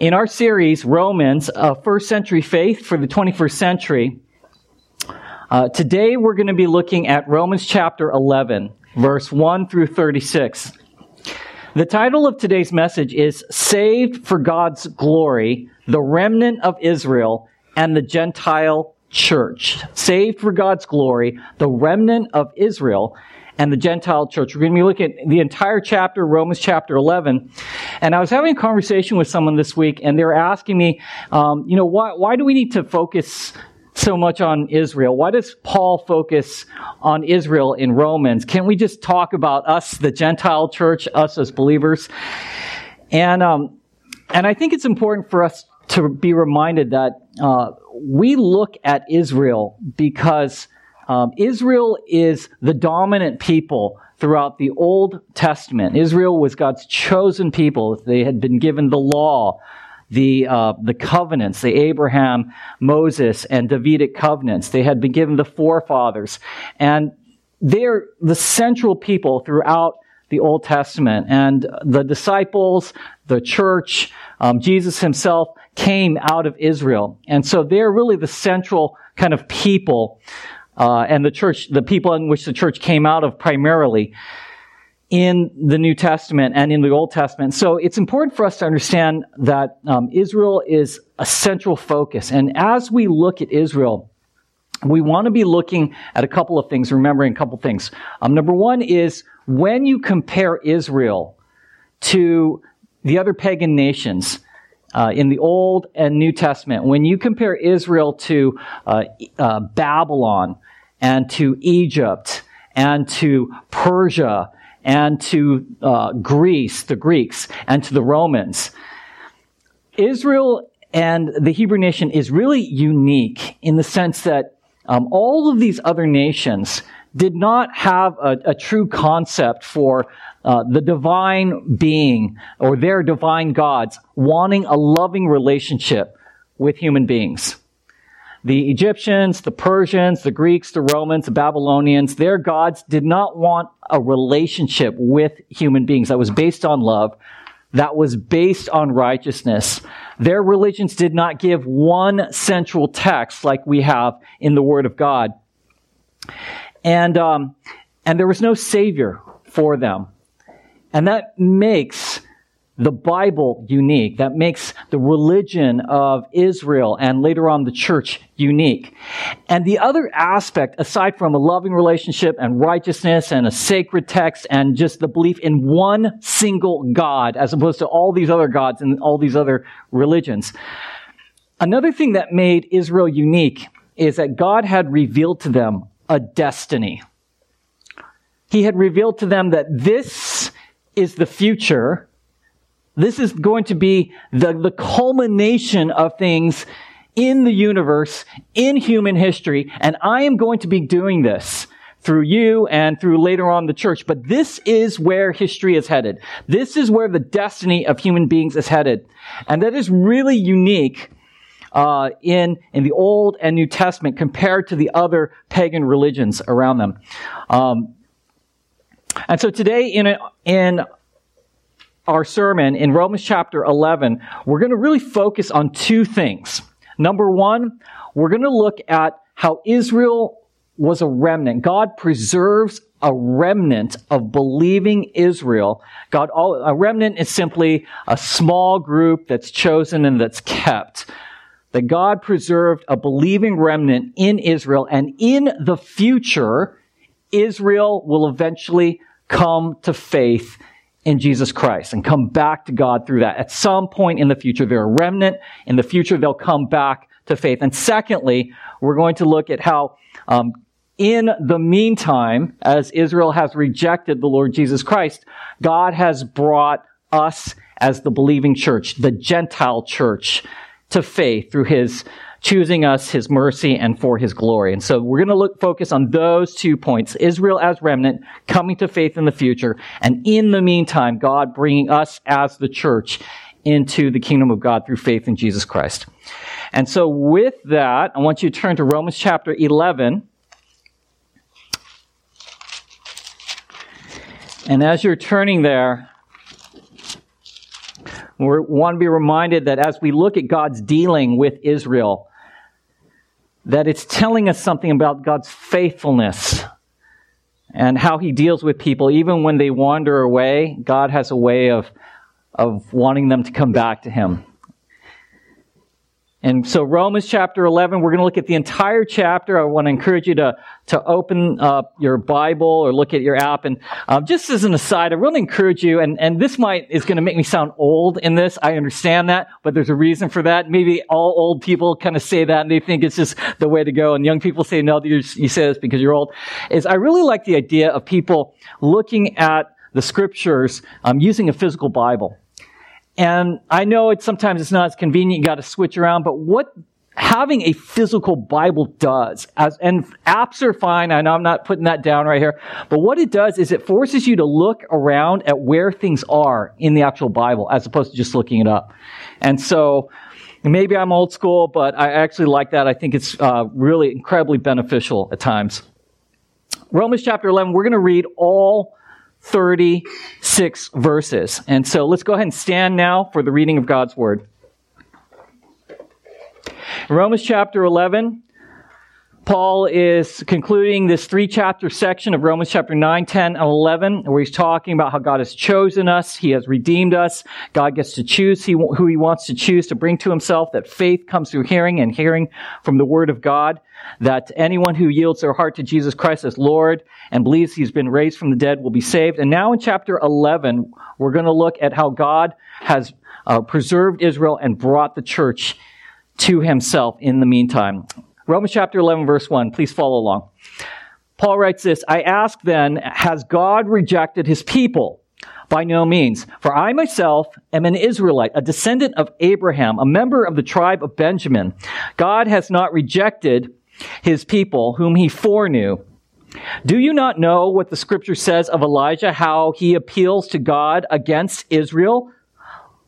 In our series, Romans, a First Century Faith for the 21st Century, today we're going to be looking at Romans chapter 11, verse 1 through 36. The title of today's message is Saved for God's Glory, the Remnant of Israel and the Gentile Church. Saved for God's Glory, the Remnant of Israel and the Gentile Church. We're going to be looking at the entire chapter, Romans chapter 11. And I was having a conversation with someone this week, and they were asking me, why do we need to focus so much on Israel? Why does Paul focus on Israel in Romans? Can't we just talk about us, the Gentile church, us as believers? And I think it's important for us to be reminded that we look at Israel because Israel is the dominant people throughout the Old Testament. Israel was God's chosen people. They had been given the law, the covenants, the Abraham, Moses, and Davidic covenants. They had been given the forefathers. And they're the central people throughout the Old Testament. And the disciples, the church, Jesus himself came out of Israel. And so they're really the central kind of people. And the church, the people in which the church came out of primarily in the New Testament and in the Old Testament. So it's important for us to understand that Israel is a central focus. And as we look at Israel, we want to be looking at a couple of things, remembering a couple of things. Number one is when you compare Israel to the other pagan nations, in the Old and New Testament, when you compare Israel to Babylon and to Egypt and to Persia and to Greece, the Greeks, and to the Romans, Israel and the Hebrew nation is really unique in the sense that all of these other nations did not have a true concept for the divine being or their divine gods wanting a loving relationship with human beings. The Egyptians, the Persians, the Greeks, the Romans, the Babylonians, their gods did not want a relationship with human beings that was based on love, that was based on righteousness. Their religions did not give one central text like we have in the Word of God. And there was no Savior for them. And that makes the Bible unique. That makes the religion of Israel and later on the church unique. And the other aspect, aside from a loving relationship and righteousness and a sacred text and just the belief in one single God as opposed to all these other gods and all these other religions. Another thing that made Israel unique is that God had revealed to them a destiny. He had revealed to them that this is the future. This is going to be the culmination of things in the universe, in human history, and I am going to be doing this through you and through later on the church. But this is where history is headed. This is where the destiny of human beings is headed. And that is really unique in the Old and New Testament compared to the other pagan religions around them. And so today in our sermon in Romans chapter 11, we're going to really focus on two things. Number one, we're going to look at how Israel was a remnant. God preserves a remnant of believing Israel. A remnant is simply a small group that's chosen and that's kept. That God preserved a believing remnant in Israel, and in the future, Israel will eventually come to faith in Jesus Christ and come back to God through that. At some point in the future, they're a remnant. In the future, they'll come back to faith. And secondly, we're going to look at how in the meantime, as Israel has rejected the Lord Jesus Christ, God has brought us as the believing church, the Gentile church, to faith through his choosing us, his mercy, and for his glory. And so we're going to focus on those two points. Israel as remnant, coming to faith in the future, and in the meantime, God bringing us as the church into the kingdom of God through faith in Jesus Christ. And so with that, I want you to turn to Romans chapter 11. And as you're turning there, We want to be reminded that as we look at God's dealing with Israel, that it's telling us something about God's faithfulness and how he deals with people. Even when they wander away, God has a way of wanting them to come back to him. And so Romans chapter 11, we're going to look at the entire chapter. I want to encourage you to open up your Bible or look at your app. And just as an aside, I really encourage you, and this is going to make me sound old in this. I understand that, but there's a reason for that. Maybe all old people kind of say that and they think it's just the way to go. And young people say, no, you say this because you're old. I really like the idea of people looking at the scriptures using a physical Bible. And I know sometimes it's not as convenient, you got to switch around, but what having a physical Bible does, and apps are fine, I know I'm not putting that down right here, but what it does is it forces you to look around at where things are in the actual Bible, as opposed to just looking it up. And so, maybe I'm old school, but I actually like that. I think it's really incredibly beneficial at times. Romans chapter 11, we're going to read all 36 verses. And so let's go ahead and stand now for the reading of God's Word. In Romans chapter 11, Paul is concluding this 3-chapter section of Romans chapter 9, 10, and 11, where he's talking about how God has chosen us, he has redeemed us, God gets to choose who he wants to choose to bring to himself, that faith comes through hearing, and hearing from the Word of God, that anyone who yields their heart to Jesus Christ as Lord and believes he's been raised from the dead will be saved. And now in chapter 11, we're going to look at how God has preserved Israel and brought the church to himself in the meantime. Romans chapter 11, verse 1. Please follow along. Paul writes this, "I ask then, has God rejected his people? By no means. For I myself am an Israelite, a descendant of Abraham, a member of the tribe of Benjamin. God has not rejected his people, whom he foreknew. Do you not know what the scripture says of Elijah, how he appeals to God against Israel?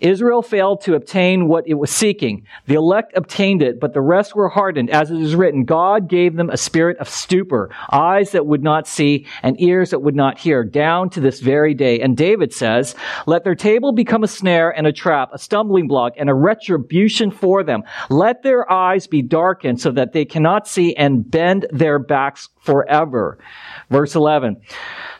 Israel failed to obtain what it was seeking. The elect obtained it, but the rest were hardened. As it is written, God gave them a spirit of stupor, eyes that would not see and ears that would not hear, down to this very day." And David says, "Let their table become a snare and a trap, a stumbling block and a retribution for them. Let their eyes be darkened so that they cannot see and bend their backs forever." Verse 11.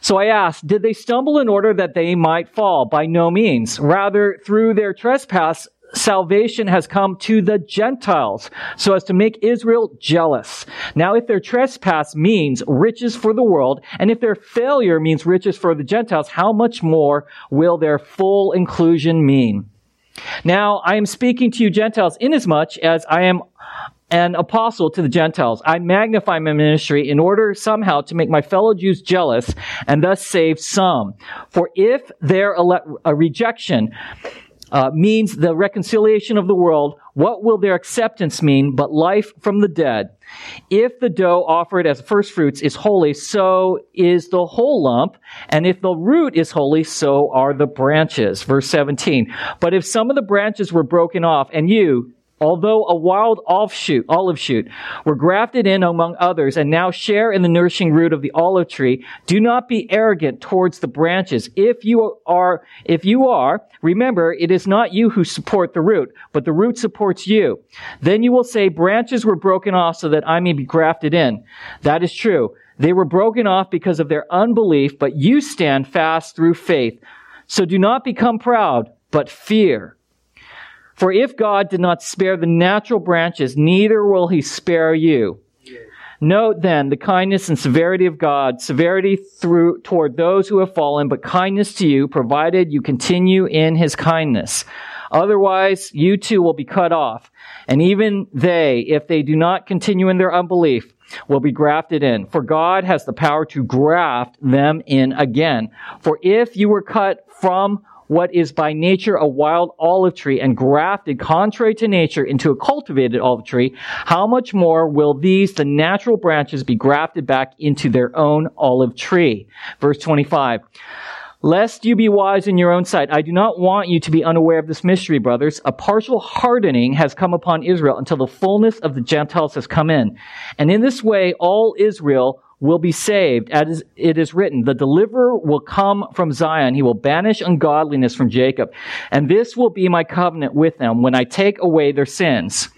"So I asked, did they stumble in order that they might fall? By no means. Rather, through their trespass, salvation has come to the Gentiles, so as to make Israel jealous. Now, if their trespass means riches for the world, and if their failure means riches for the Gentiles, how much more will their full inclusion mean? Now, I am speaking to you Gentiles, inasmuch as I am an apostle to the Gentiles. I magnify my ministry in order somehow to make my fellow Jews jealous and thus save some. For if their rejection means the reconciliation of the world, what will their acceptance mean but life from the dead? If the dough offered as first fruits is holy, so is the whole lump. And if the root is holy, so are the branches." Verse 17. "But if some of the branches were broken off, and you, although a wild olive shoot, were grafted in among others and now share in the nourishing root of the olive tree, do not be arrogant towards the branches. If you are, remember, it is not you who support the root, but the root supports you. Then you will say, branches were broken off so that I may be grafted in. That is true. They were broken off because of their unbelief, but you stand fast through faith. So do not become proud, but fear. For if God did not spare the natural branches, neither will he spare you. Note then the kindness and severity of God, severity toward those who have fallen, but kindness to you, provided you continue in his kindness. Otherwise, you too will be cut off. And even they, if they do not continue in their unbelief, will be grafted in. For God has the power to graft them in again. For if you were cut from what is by nature a wild olive tree and grafted contrary to nature into a cultivated olive tree, how much more will these, the natural branches, be grafted back into their own olive tree? Verse 25. Lest you be wise in your own sight, I do not want you to be unaware of this mystery, brothers. A partial hardening has come upon Israel until the fullness of the Gentiles has come in. And in this way, all Israel will be saved. As it is written, the deliverer will come from Zion. He will banish ungodliness from Jacob. And this will be my covenant with them when I take away their sins.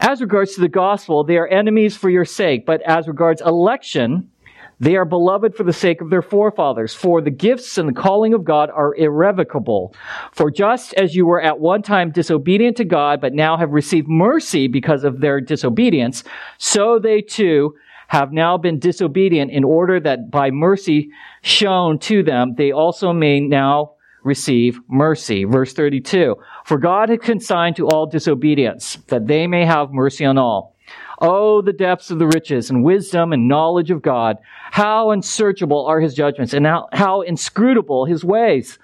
As regards to the gospel, they are enemies for your sake. But as regards election, they are beloved for the sake of their forefathers, for the gifts and the calling of God are irrevocable. For just as you were at one time disobedient to God, but now have received mercy because of their disobedience, so they too have now been disobedient in order that by mercy shown to them, they also may now receive mercy. Verse 32, for God had consigned to all disobedience, that they may have mercy on all. Oh, the depths of the riches and wisdom and knowledge of God. How unsearchable are his judgments, and how inscrutable his ways.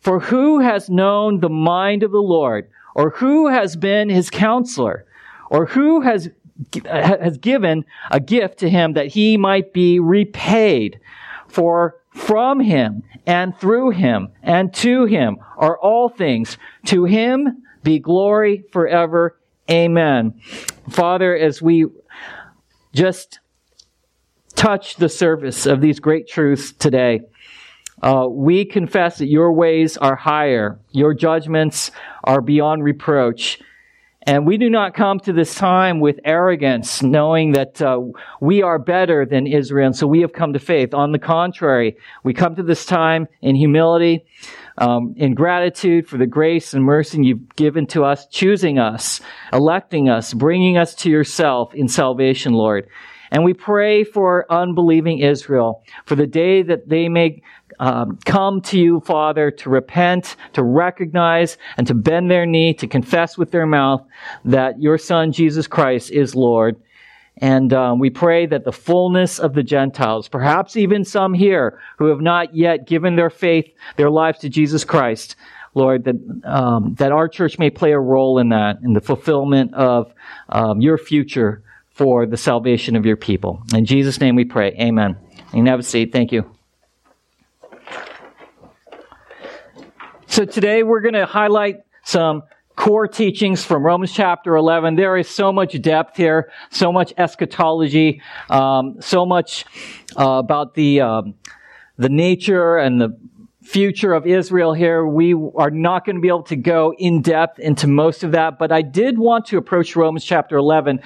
For who has known the mind of the Lord, or who has been his counselor, or who has given a gift to him that he might be repaid? For from him and through him and to him are all things. To him be glory forever. Amen. Father, as we just touch the surface of these great truths today, we confess that your ways are higher, your judgments are beyond reproach, and we do not come to this time with arrogance, knowing that we are better than Israel, and so we have come to faith. On the contrary, we come to this time in humility, in gratitude for the grace and mercy you've given to us, choosing us, electing us, bringing us to yourself in salvation, Lord. And we pray for unbelieving Israel, for the day that they may come to you, Father, to repent, to recognize, and to bend their knee, to confess with their mouth that your Son, Jesus Christ, is Lord. And we pray that the fullness of the Gentiles, perhaps even some here who have not yet given their faith, their lives to Jesus Christ, Lord, that our church may play a role in that, in the fulfillment of your future for the salvation of your people. In Jesus' name we pray. Amen. You can have a seat. Thank you. So today we're going to highlight some core teachings from Romans chapter 11. There is so much depth here, so much eschatology, so much about the nature and the future of Israel here. We are not going to be able to go in depth into most of that, but I did want to approach Romans chapter 11,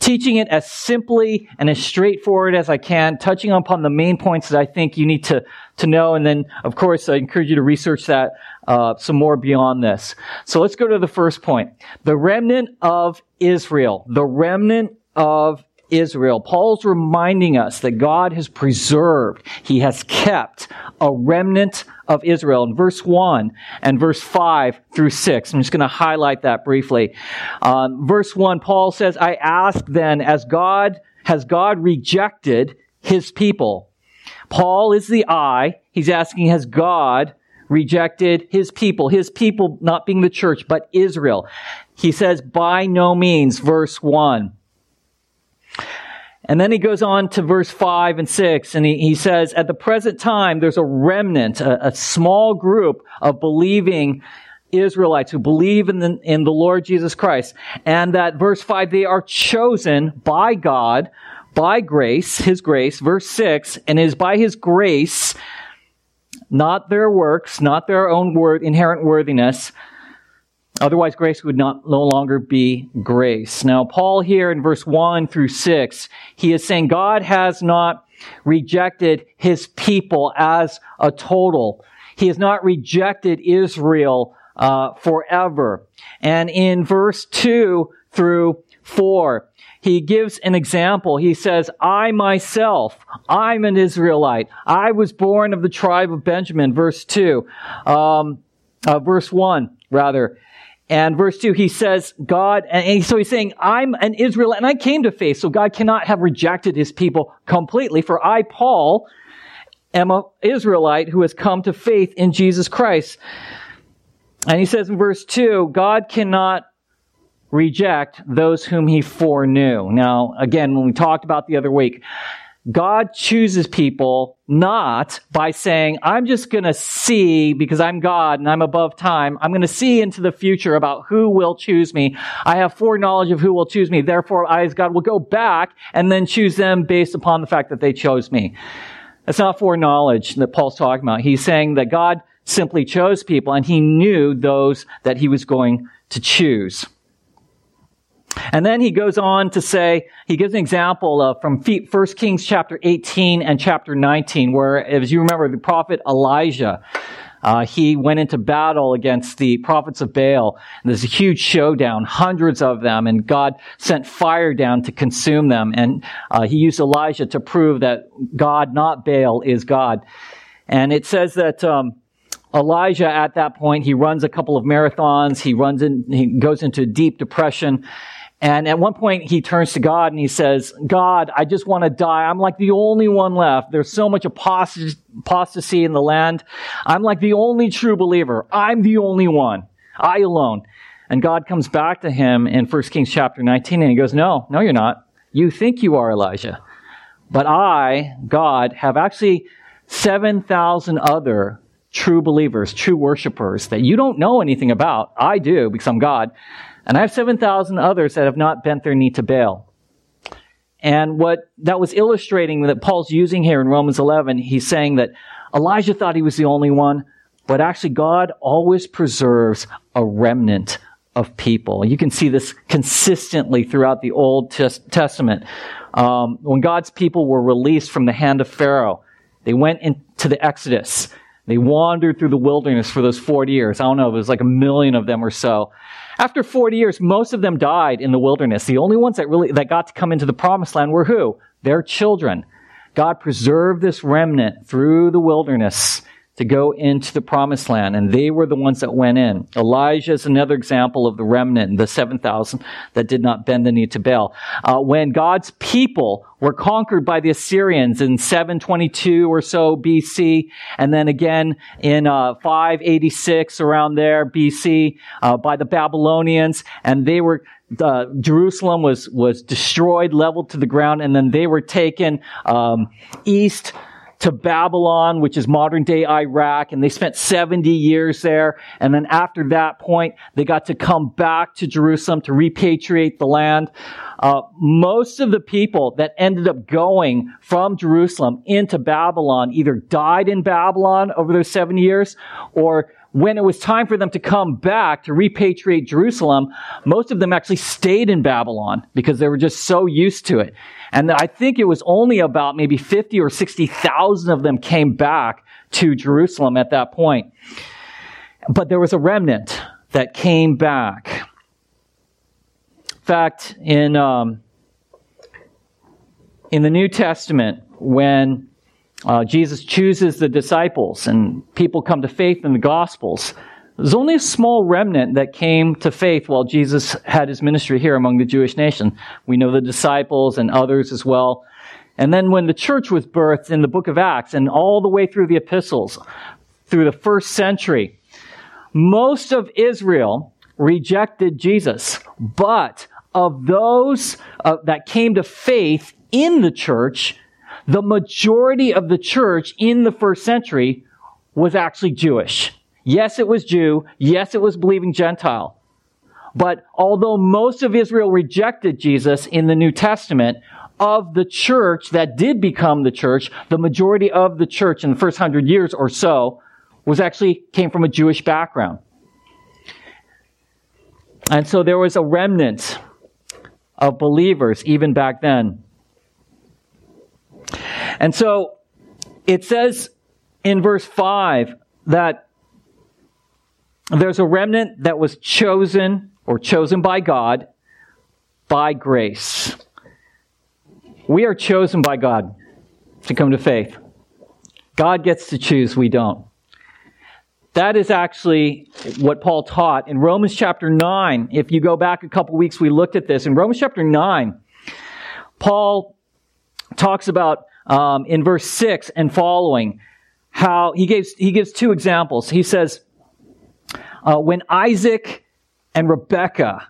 teaching it as simply and as straightforward as I can, touching upon the main points that I think you need to know, and then, of course, I encourage you to research that some more beyond this. So let's go to the first point. The remnant of Israel. The remnant of Israel. Paul's reminding us that God has preserved, he has kept a remnant of Israel. In verse 1 and verse 5 through 6, I'm just going to highlight that briefly. Verse 1, Paul says, I ask then, has God rejected his people? Paul is the I. He's asking, has God rejected his people? His people not being the church, but Israel. He says, by no means, verse 1. And then he goes on to verse 5 and 6, and he says, at the present time, there's a remnant, a small group of believing Israelites who believe in the Lord Jesus Christ. And that verse 5, they are chosen by God, by grace, his grace, verse 6, and it is by his grace, not their works, not their own inherent worthiness. Otherwise, grace would no longer be grace. Now, Paul here in verse 1 through 6, he is saying God has not rejected his people as a total. He has not rejected Israel forever. And in verse 2 through 4, he gives an example. He says, I myself, I'm an Israelite. I was born of the tribe of Benjamin, verse 1. And verse 2, he says, God, and so he's saying, I'm an Israelite, and I came to faith, so God cannot have rejected his people completely, for I, Paul, am an Israelite who has come to faith in Jesus Christ. And he says in verse 2, God cannot reject those whom he foreknew. Now, again, when we talked about the other week, God chooses people not by saying, I'm just going to see, because I'm God and I'm above time, I'm going to see into the future about who will choose me. I have foreknowledge of who will choose me. Therefore, I, as God, will go back and then choose them based upon the fact that they chose me. That's not foreknowledge that Paul's talking about. He's saying that God simply chose people and he knew those that he was going to choose. And then he goes on to say, he gives an example of from 1 Kings chapter 18 and chapter 19, where, as you remember, the prophet Elijah, he went into battle against the prophets of Baal. And there's a huge showdown, hundreds of them, and God sent fire down to consume them. And he used Elijah to prove that God, not Baal, is God. And it says that Elijah, at that point, he runs a couple of marathons. He goes into deep depression. And at one point, he turns to God and he says, God, I just want to die. I'm like the only one left. There's so much apostasy in the land. I'm like the only true believer. I'm the only one. I alone. And God comes back to him in 1 Kings chapter 19 and he goes, no, you're not. You think you are Elijah. But I, God, have actually 7,000 other true believers, true worshipers that you don't know anything about. I do because I'm God. And I have 7,000 others that have not bent their knee to Baal. And what that was illustrating that Paul's using here in Romans 11, he's saying that Elijah thought he was the only one, but actually God always preserves a remnant of people. You can see this consistently throughout the Old Testament. When God's people were released from the hand of Pharaoh, they went into the Exodus. They wandered through the wilderness for those 40 years. I don't know, it was like 1 million of them or so. After 40 years, most of them died in the wilderness. The only ones that got to come into the promised land were who? Their children. God preserved this remnant through the wilderness to go into the promised land, and they were the ones that went in. Elijah is another example of the remnant, the 7,000 that did not bend the knee to Baal. When God's people were conquered by the Assyrians in 722 or so BC, and then again in 586 around there BC by the Babylonians, and they were Jerusalem was destroyed, leveled to the ground, and then they were taken east to Babylon, which is modern-day Iraq, and they spent 70 years there. And then after that point, they got to come back to Jerusalem to repatriate the land. Most of the people that ended up going from Jerusalem into Babylon either died in Babylon over those 70 years, or when it was time for them to come back to repatriate Jerusalem, most of them actually stayed in Babylon because they were just so used to it. And I think it was only about maybe 50 or 60,000 of them came back to Jerusalem at that point. But there was a remnant that came back. In fact, in the New Testament, when Jesus chooses the disciples and people come to faith in the Gospels, there's only a small remnant that came to faith while Jesus had his ministry here among the Jewish nation. We know the disciples and others as well. And then when the church was birthed in the book of Acts and all the way through the epistles, through the first century, most of Israel rejected Jesus. But of those that came to faith in the church, the majority of the church in the first century was actually Jewish. Yes, it was Jew. Yes, it was believing Gentile. But although most of Israel rejected Jesus in the New Testament, of the church that did become the church, the majority of the church in the first 100 years or so was actually came from a Jewish background. And so there was a remnant of believers even back then. And so it says in verse 5 that there's a remnant that was chosen by God by grace. We are chosen by God to come to faith. God gets to choose, we don't. That is actually what Paul taught in Romans chapter 9. If you go back a couple weeks, we looked at this. In Romans chapter 9, Paul talks about in verse 6 and following, how he gives two examples. He says, when Isaac and Rebekah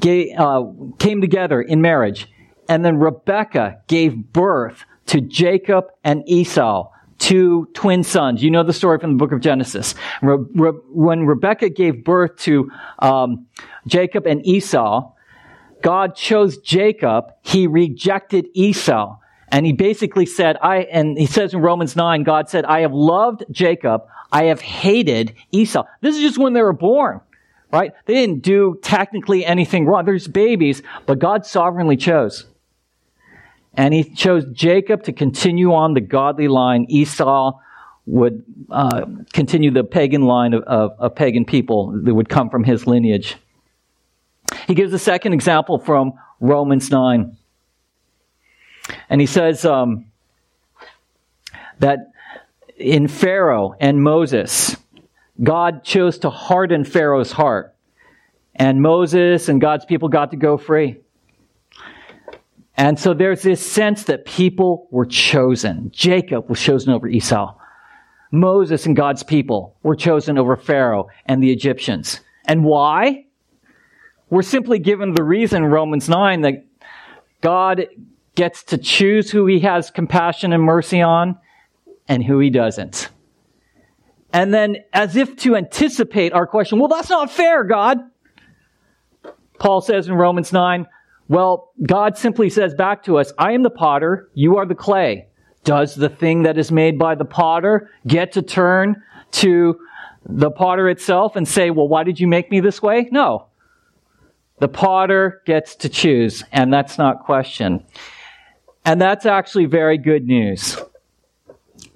came together in marriage, and then Rebekah gave birth to Jacob and Esau, two twin sons. You know the story from the book of Genesis. When Rebekah gave birth to Jacob and Esau, God chose Jacob. He rejected Esau. And he basically said, and he says in Romans 9, God said, I have loved Jacob. I have hated Esau. This is just when they were born, right? They didn't do technically anything wrong. They're just babies, but God sovereignly chose. And he chose Jacob to continue on the godly line. Esau would continue the pagan line of pagan people that would come from his lineage. He gives a second example from Romans 9. And he says that in Pharaoh and Moses, God chose to harden Pharaoh's heart. And Moses and God's people got to go free. And so there's this sense that people were chosen. Jacob was chosen over Esau. Moses and God's people were chosen over Pharaoh and the Egyptians. And why? We're simply given the reason in Romans 9 that God gets to choose who he has compassion and mercy on and who he doesn't. And then, as if to anticipate our question, well, that's not fair, God. Paul says in Romans 9, well, God simply says back to us, I am the potter, you are the clay. Does the thing that is made by the potter get to turn to the potter itself and say, well, why did you make me this way? No. The potter gets to choose, and that's not questioned. And that's actually very good news.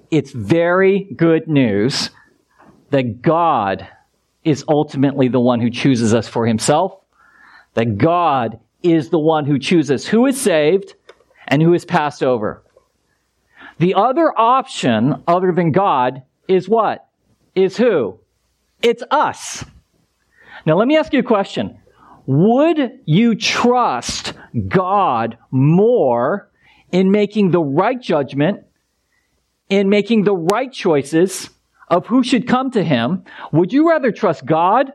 It's very good news that God is ultimately the one who chooses us for himself, that God is the one who chooses who is saved and who is passed over. The other option, other than God, is what? Is who? It's us. Now let me ask you a question. Would you trust God more in making the right judgment, in making the right choices of who should come to him? Would you rather trust God,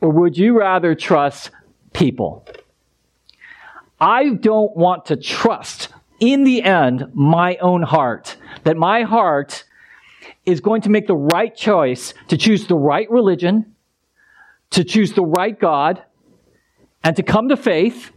or would you rather trust people? I don't want to trust, in the end, my own heart, that my heart is going to make the right choice to choose the right religion, to choose the right God, and to come to faith.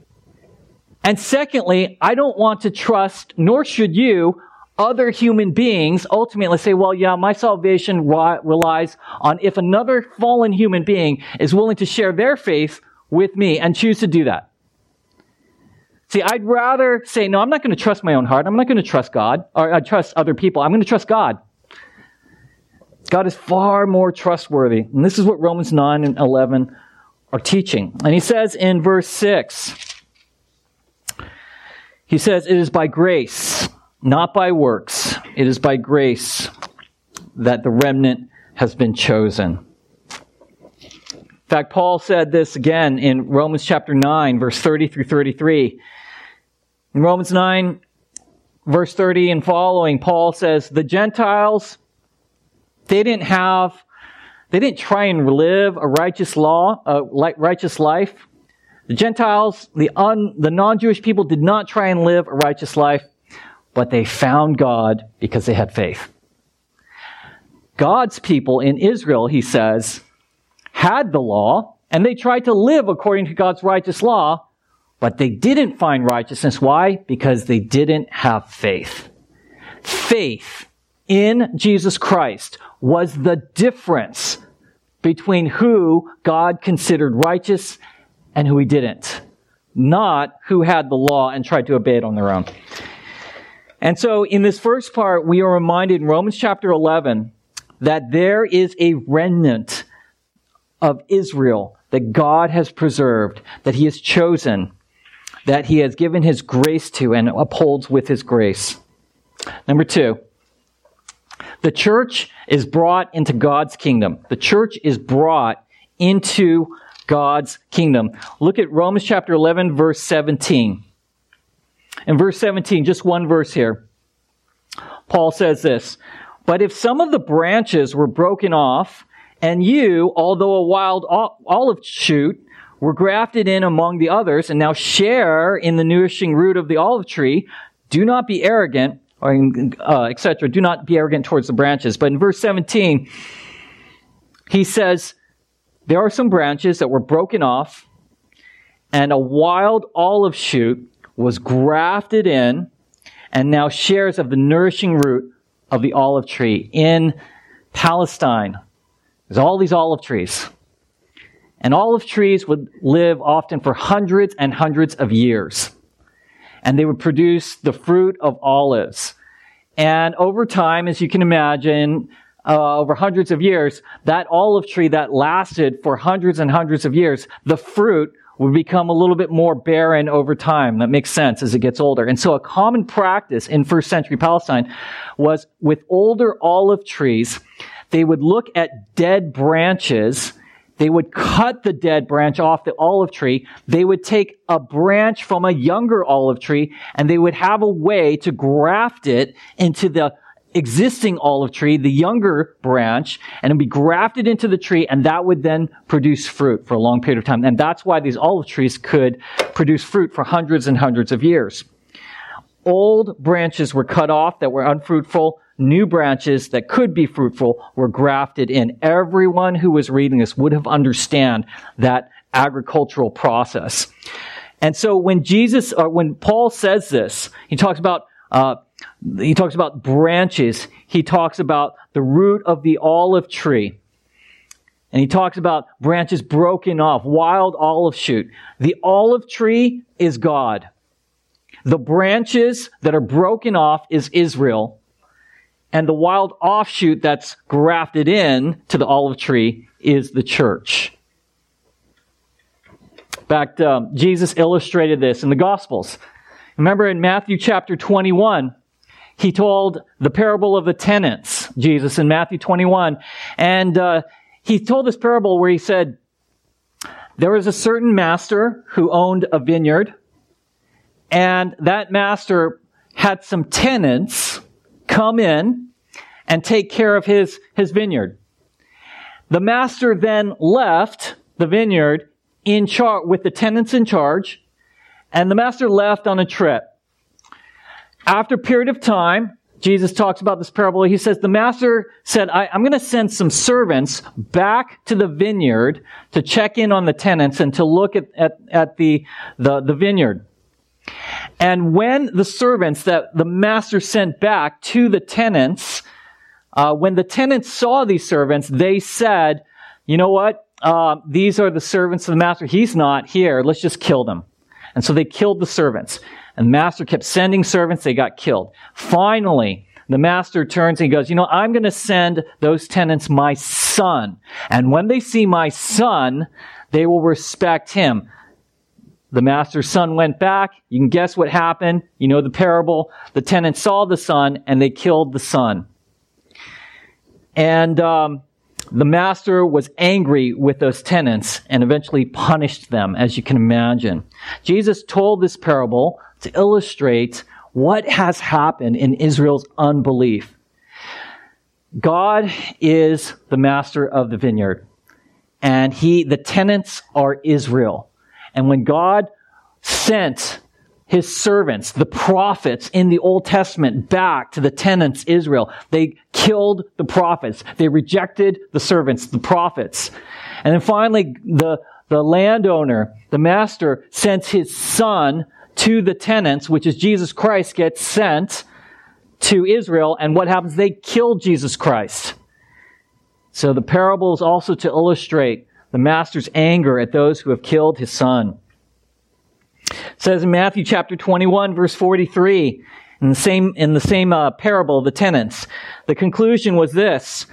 And secondly, I don't want to trust, nor should you, other human beings ultimately say, well, yeah, my salvation relies on if another fallen human being is willing to share their faith with me and choose to do that. See, I'd rather say, no, I'm not going to trust my own heart. I'm not going to trust God, or I trust other people. I'm going to trust God. God is far more trustworthy. And this is what Romans 9 and 11 are teaching. And he says in verse 6, he says, it is by grace, not by works. It is by grace that the remnant has been chosen. In fact, Paul said this again in Romans chapter 9, verse 30 through 33. In Romans 9, verse 30 and following, Paul says, the Gentiles, they didn't try and live a righteous life. The Gentiles, the non-Jewish people did not try and live a righteous life, but they found God because they had faith. God's people in Israel, he says, had the law, and they tried to live according to God's righteous law, but they didn't find righteousness. Why? Because they didn't have faith. Faith in Jesus Christ was the difference between who God considered righteous and who he didn't, not who had the law and tried to obey it on their own. And so in this first part, we are reminded in Romans chapter 11 that there is a remnant of Israel that God has preserved, that he has chosen, that he has given his grace to and upholds with his grace. Number two, the church is brought into God's kingdom. The church is brought into God's kingdom. Look at Romans chapter 11, verse 17. In verse 17, just one verse here, Paul says this, "But if some of the branches were broken off, and you, although a wild olive shoot, were grafted in among the others, and now share in the nourishing root of the olive tree, do not be arrogant," etc. Do not be arrogant towards the branches. But in verse 17, he says, there are some branches that were broken off, and a wild olive shoot was grafted in, and now shares of the nourishing root of the olive tree. In Palestine, there's all these olive trees. And olive trees would live often for hundreds and hundreds of years. And they would produce the fruit of olives. And over time, as you can imagine, over hundreds of years, that olive tree that lasted for hundreds and hundreds of years, the fruit would become a little bit more barren over time. That makes sense as it gets older. And so a common practice in first century Palestine was with older olive trees, they would look at dead branches. They would cut the dead branch off the olive tree. They would take a branch from a younger olive tree, and they would have a way to graft it into the existing olive tree, the younger branch, and it would be grafted into the tree, and that would then produce fruit for a long period of time. And that's why these olive trees could produce fruit for hundreds and hundreds of years. Old branches were cut off that were unfruitful. New branches that could be fruitful were grafted in. Everyone who was reading this would have understood that agricultural process. And so when Jesus, or when Paul says this, he talks about branches. He talks about the root of the olive tree. And he talks about branches broken off, wild olive shoot. The olive tree is God. The branches that are broken off is Israel. And the wild offshoot that's grafted in to the olive tree is the church. In fact, Jesus illustrated this in the Gospels. Remember in Matthew chapter 21, he told the parable of the tenants, Jesus, in Matthew 21. And he told this parable where he said, there was a certain master who owned a vineyard, and that master had some tenants come in and take care of his vineyard. The master then left the vineyard with the tenants in charge, and the master left on a trip. After a period of time, Jesus talks about this parable. He says, the master said, I'm going to send some servants back to the vineyard to check in on the tenants and to look at the vineyard. And when the servants that the master sent back to the tenants, when the tenants saw these servants, they said, you know what? These are the servants of the master. He's not here. Let's just kill them. And so they killed the servants. And the master kept sending servants. They got killed. Finally, the master turns and he goes, you know, I'm going to send those tenants my son. And when they see my son, they will respect him. The master's son went back. You can guess what happened. You know the parable. The tenants saw the son, and they killed the son. And the master was angry with those tenants and eventually punished them, as you can imagine. Jesus told this parable to illustrate what has happened in Israel's unbelief. God is the master of the vineyard, and the tenants are Israel. And when God sent his servants, the prophets in the Old Testament, back to the tenants, Israel, they killed the prophets. They rejected the servants, the prophets. And then finally, the landowner, the master, sends his son to the tenants, which is Jesus Christ gets sent to Israel. And what happens? They kill Jesus Christ. So the parable is also to illustrate the master's anger at those who have killed his son. It says in Matthew chapter 21, verse 43, in the same parable of the tenants, the conclusion was this.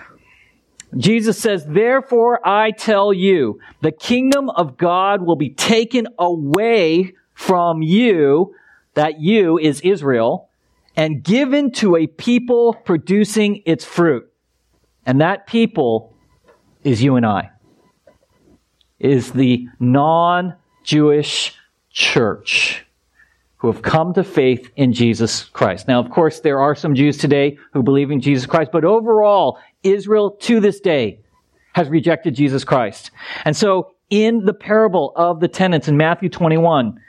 Jesus says, therefore I tell you, the kingdom of God will be taken away from you, that you is Israel, and given to a people producing its fruit. And that people is you and I. Is the non-Jewish church who have come to faith in Jesus Christ. Now, of course, there are some Jews today who believe in Jesus Christ, but overall, Israel to this day has rejected Jesus Christ. And so, in the parable of the tenants in Matthew 21,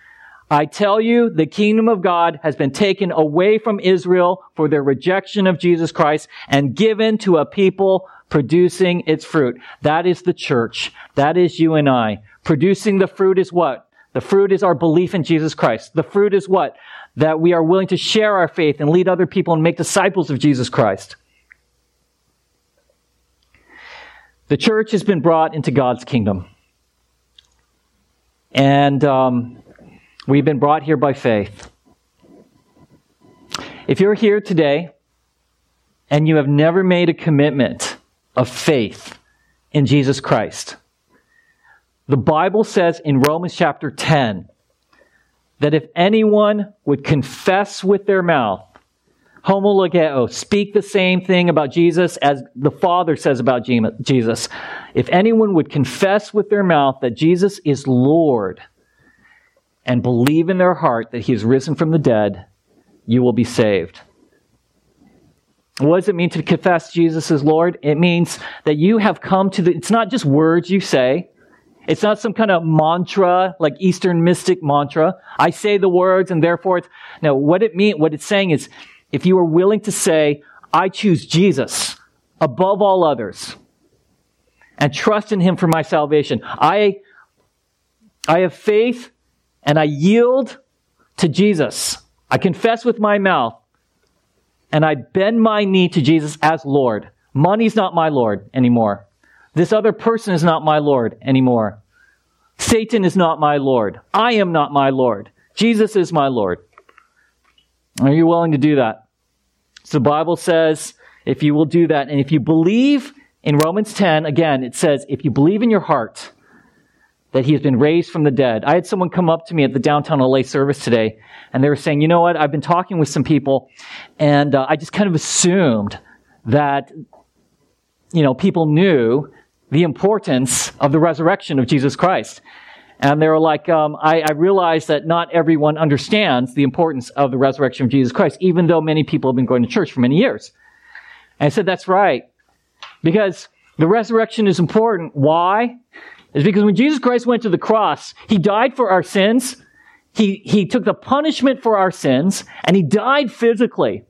I tell you, the kingdom of God has been taken away from Israel for their rejection of Jesus Christ and given to a people producing its fruit. That is the church. That is you and I. Producing the fruit is what? The fruit is our belief in Jesus Christ. The fruit is what? That we are willing to share our faith and lead other people and make disciples of Jesus Christ. The church has been brought into God's kingdom. And we've been brought here by faith. If you're here today and you have never made a commitment of faith in Jesus Christ, the Bible says in Romans chapter 10 that if anyone would confess with their mouth, homologeo, speak the same thing about Jesus as the Father says about Jesus. If anyone would confess with their mouth that Jesus is Lord and believe in their heart that He is risen from the dead, you will be saved. What does it mean to confess Jesus as Lord? It means that you have come to it's not just words you say. It's not some kind of mantra, like Eastern mystic mantra. I say the words and therefore it's... No, what it's saying is, if you are willing to say, I choose Jesus above all others and trust in Him for my salvation. I have faith and I yield to Jesus. I confess with my mouth and I bend my knee to Jesus as Lord. Money's not my Lord anymore. This other person is not my Lord anymore. Satan is not my Lord. I am not my Lord. Jesus is my Lord. Are you willing to do that? So the Bible says, if you will do that, and if you believe in Romans 10, again, it says, if you believe in your heart that He has been raised from the dead. I had someone come up to me at the downtown LA service today, and they were saying, you know what, I've been talking with some people, and I just kind of assumed that, you know, people knew the importance of the resurrection of Jesus Christ. And they were like, I realize that not everyone understands the importance of the resurrection of Jesus Christ, even though many people have been going to church for many years. And I said, that's right. Because the resurrection is important. Why? It's because when Jesus Christ went to the cross, He died for our sins. He took the punishment for our sins, and He died physically.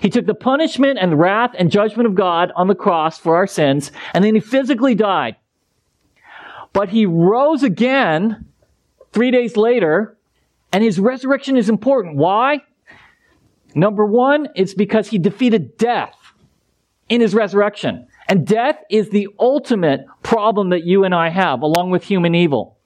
He took the punishment and wrath and judgment of God on the cross for our sins, and then He physically died. But He rose again 3 days later, and His resurrection is important. Why? Number one, it's because He defeated death in His resurrection. And death is the ultimate problem that you and I have, along with human evil.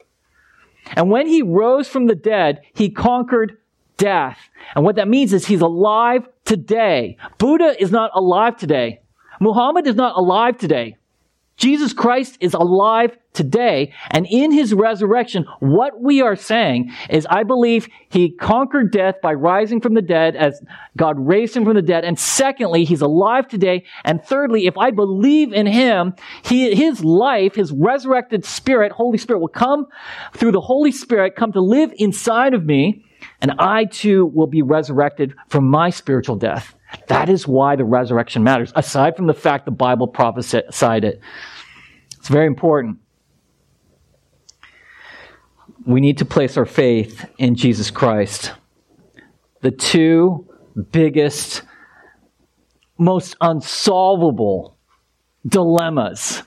And when He rose from the dead, He conquered death. And what that means is He's alive today. Buddha is not alive today. Muhammad is not alive today. Jesus Christ is alive today. And in His resurrection, what we are saying is, I believe He conquered death by rising from the dead as God raised Him from the dead. And secondly, He's alive today. And thirdly, if I believe in Him, His life, His resurrected Spirit, Holy Spirit, will come through the Holy Spirit, come to live inside of me. And I too will be resurrected from my spiritual death. That is why the resurrection matters, aside from the fact the Bible prophesied it. It's very important. We need to place our faith in Jesus Christ. The two biggest, most unsolvable dilemmas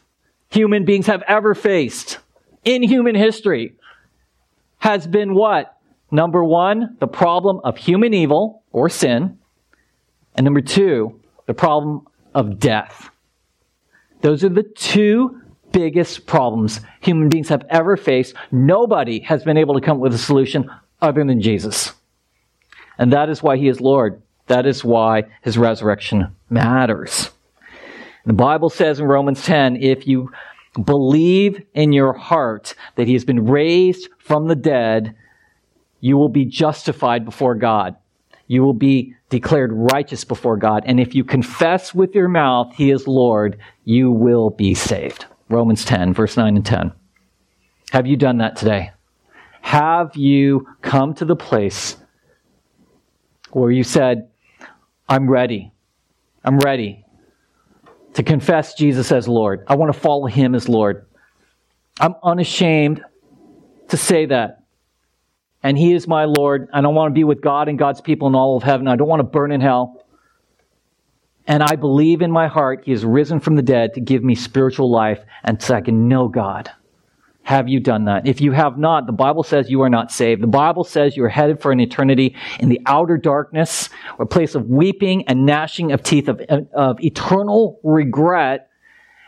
human beings have ever faced in human history has been what? Number one, the problem of human evil or sin. And number two, the problem of death. Those are the two biggest problems human beings have ever faced. Nobody has been able to come up with a solution other than Jesus. And that is why He is Lord. That is why His resurrection matters. The Bible says in Romans 10, if you believe in your heart that He has been raised from the dead, you will be justified before God. You will be declared righteous before God. And if you confess with your mouth He is Lord, you will be saved. Romans 10, verse 9 and 10. Have you done that today? have you come to the place where you said, I'm ready to confess Jesus as Lord. I want to follow him as Lord. I'm unashamed to say that. And he is my Lord. I don't want to be with God and God's people in all of heaven. I don't want to burn in hell. And I believe in my heart he is risen from the dead to give me spiritual life and so I can know God. Have you done that? If you have not, the Bible says you are not saved. The Bible says you are headed for an eternity in the outer darkness, a place of weeping and gnashing of teeth, of eternal regret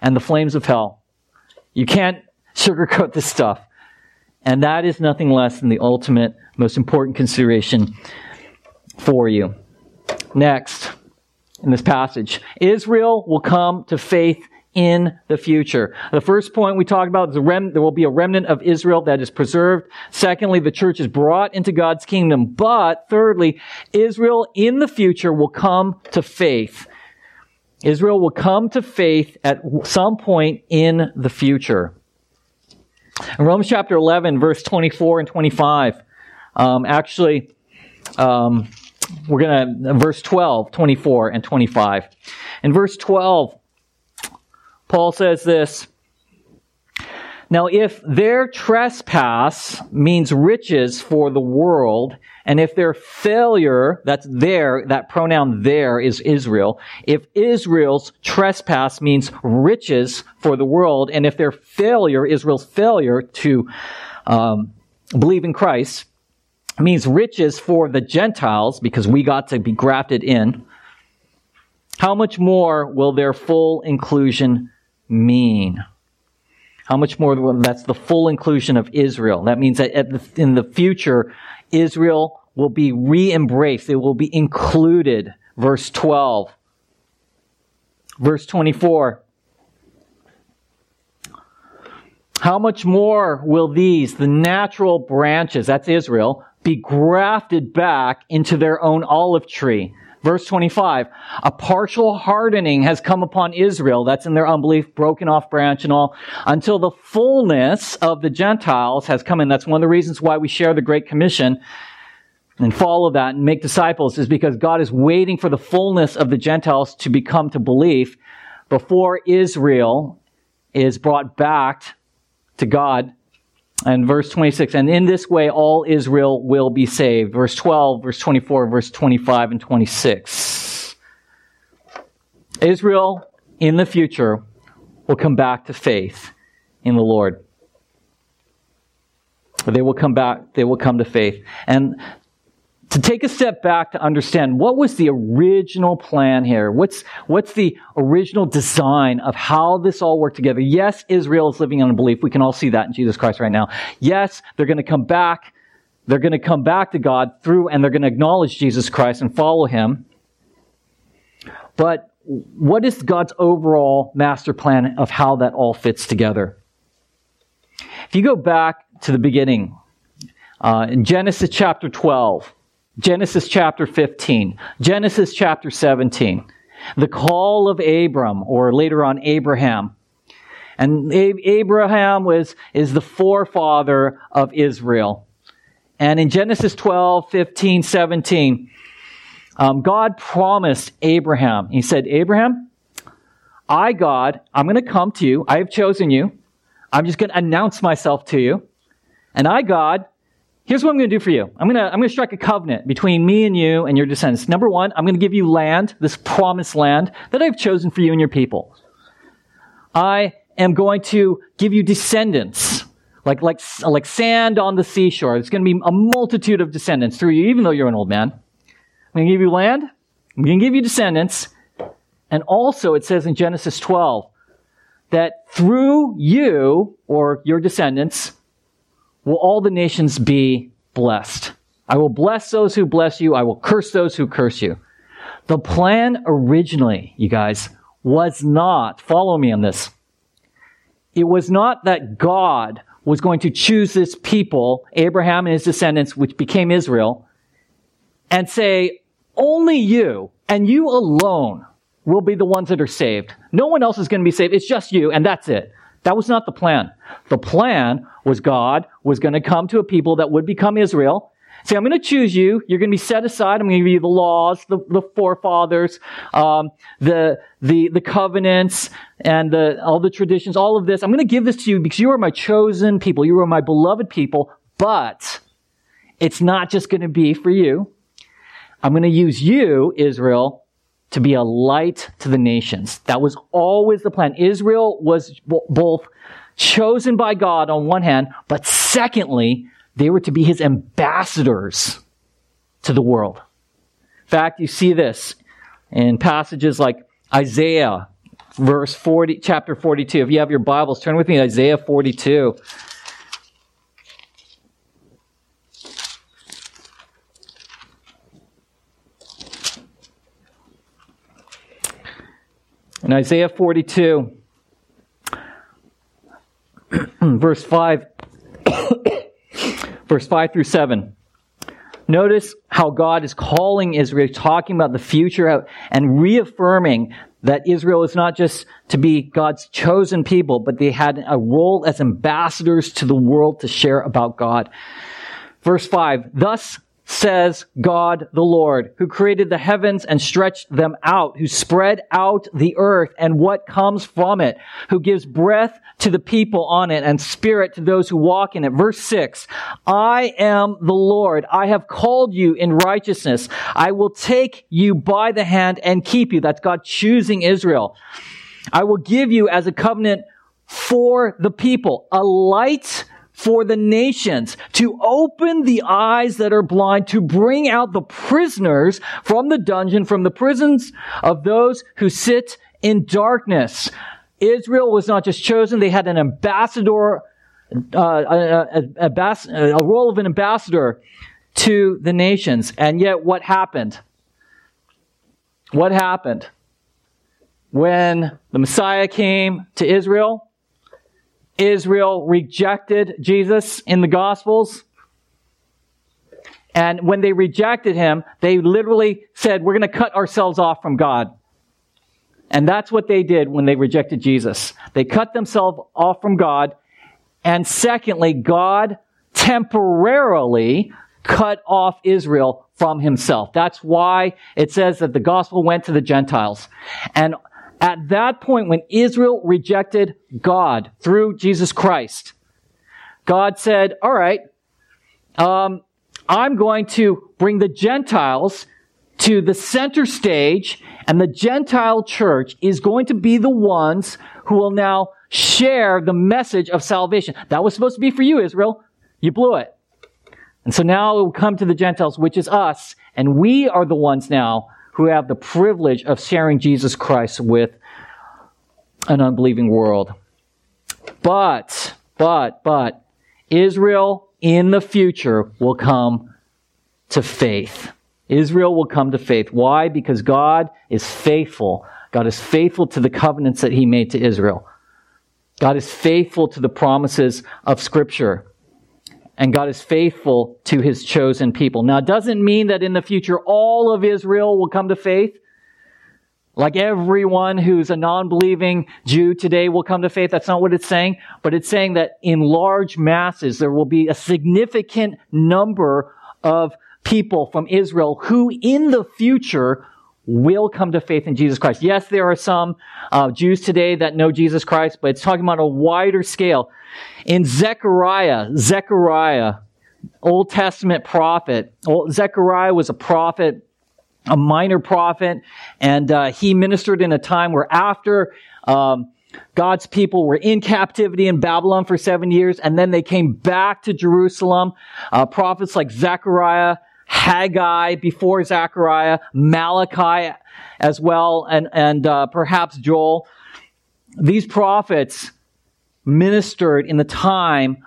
and the flames of hell. You can't sugarcoat this stuff. And that is nothing less than the ultimate, most important consideration for you. Next, in this passage, Israel will come to faith in the future. The first point we talked about is there will be a remnant of Israel that is preserved. Secondly, the church is brought into God's kingdom. But thirdly, Israel in the future will come to faith. Israel will come to faith at some point in the future. In Romans chapter 11, verse 24 and 25, we're going to, verse 12, 24 and 25. In verse 12, Paul says this, "Now if their trespass means riches for the world, and if their failure," that pronoun there is Israel, "if Israel's trespass means riches for the world, and if their failure, Israel's failure to believe in Christ, means riches for the Gentiles," because we got to be grafted in, "how much more will their full inclusion mean?" How much more? That's the full inclusion of Israel. That means that in the future, Israel will be re-embraced. It will be included. Verse 12. Verse 24. "How much more will these, the natural branches," that's Israel, "be grafted back into their own olive tree?" Verse 25, "A partial hardening has come upon Israel," that's in their unbelief, broken off branch and all, "until the fullness of the Gentiles has come in." That's one of the reasons why we share the Great Commission and follow that and make disciples, is because God is waiting for the fullness of the Gentiles to become to belief before Israel is brought back to God. And verse 26, "And in this way all Israel will be saved." Verse 12, verse 24, verse 25, and 26. Israel in the future will come back to faith in the Lord. They will come back, they will come to faith. And to take a step back to understand, what was the original plan here? What's the original design of how this all worked together? Yes, Israel is living in unbelief. We can all see that in Jesus Christ right now. Yes, they're going to come back. They're going to come back to God through, and they're going to acknowledge Jesus Christ and follow him. But what is God's overall master plan of how that all fits together? If you go back to the beginning, in Genesis chapter 12, Genesis chapter 15, Genesis chapter 17, the call of Abram, or later on Abraham. And Abraham is the forefather of Israel. And in Genesis 12, 15, 17, God promised Abraham. He said, "Abraham, I, God, I'm going to come to you. I have chosen you. I'm just going to announce myself to you. And I, God, here's what I'm going to do for you. I'm going to strike a covenant between me and you and your descendants. Number one, I'm going to give you land, this promised land that I've chosen for you and your people. I am going to give you descendants, like sand on the seashore. It's going to be a multitude of descendants through you, even though you're an old man. I'm going to give you land. I'm going to give you descendants." And also it says in Genesis 12 that through you or your descendants will all the nations be blessed. "I will bless those who bless you. I will curse those who curse you." The plan originally, you guys, was not, follow me on this, it was not that God was going to choose this people, Abraham and his descendants, which became Israel, and say, "Only you and you alone will be the ones that are saved. No one else is going to be saved. It's just you, and that's it." That was not the plan. The plan was God was going to come to a people that would become Israel. Say, I'm going to choose you. You're going to be set aside. I'm going to give you the laws, the forefathers, the covenants, and all the traditions, all of this. I'm going to give this to you because you are my chosen people. You are my beloved people. But it's not just going to be for you. I'm going to use you, Israel, to be a light to the nations. That was always the plan. Israel was both chosen by God on one hand, but secondly, they were to be his ambassadors to the world. In fact, you see this in passages like Isaiah, chapter 42. If you have your Bibles, turn with me to Isaiah 42. In Isaiah 42, verse 5 through 7. Notice how God is calling Israel, talking about the future and reaffirming that Israel is not just to be God's chosen people, but they had a role as ambassadors to the world to share about God. Verse 5, thus says God the Lord, who created the heavens and stretched them out, who spread out the earth and what comes from it, who gives breath to the people on it and spirit to those who walk in it. Verse 6, I am the Lord. I have called you in righteousness. I will take you by the hand and keep you. That's God choosing Israel. I will give you as a covenant for the people, a light for the nations, to open the eyes that are blind, to bring out the prisoners from the dungeon, from the prisons of those who sit in darkness. Israel was not just chosen, they had an ambassador, a role of an ambassador to the nations. And yet what happened? What happened? When the Messiah came to Israel, Israel rejected Jesus in the Gospels. And when they rejected him, they literally said, we're going to cut ourselves off from God. And that's what they did when they rejected Jesus. They cut themselves off from God. And secondly, God temporarily cut off Israel from himself. That's why it says that the gospel went to the Gentiles. And at that point, when Israel rejected God through Jesus Christ, God said, all right, I'm going to bring the Gentiles to the center stage, and the Gentile church is going to be the ones who will now share the message of salvation. That was supposed to be for you, Israel. You blew it. And so now it will come to the Gentiles, which is us, and we are the ones now who have the privilege of sharing Jesus Christ with an unbelieving world. But, Israel in the future will come to faith. Israel will come to faith. Why? Because God is faithful. God is faithful to the covenants that he made to Israel. God is faithful to the promises of Scripture. And God is faithful to his chosen people. Now, it doesn't mean that in the future all of Israel will come to faith. Like everyone who's a non-believing Jew today will come to faith. That's not what it's saying. But it's saying that in large masses, there will be a significant number of people from Israel who in the future will come to faith in Jesus Christ. Yes, there are some Jews today that know Jesus Christ, but it's talking about a wider scale. In Zechariah, Old Testament prophet. Zechariah was a prophet, a minor prophet, and he ministered in a time where after God's people were in captivity in Babylon for 7 years, and then they came back to Jerusalem. Prophets like Zechariah, Haggai before Zechariah, Malachi as well, and perhaps Joel. These prophets ministered in the time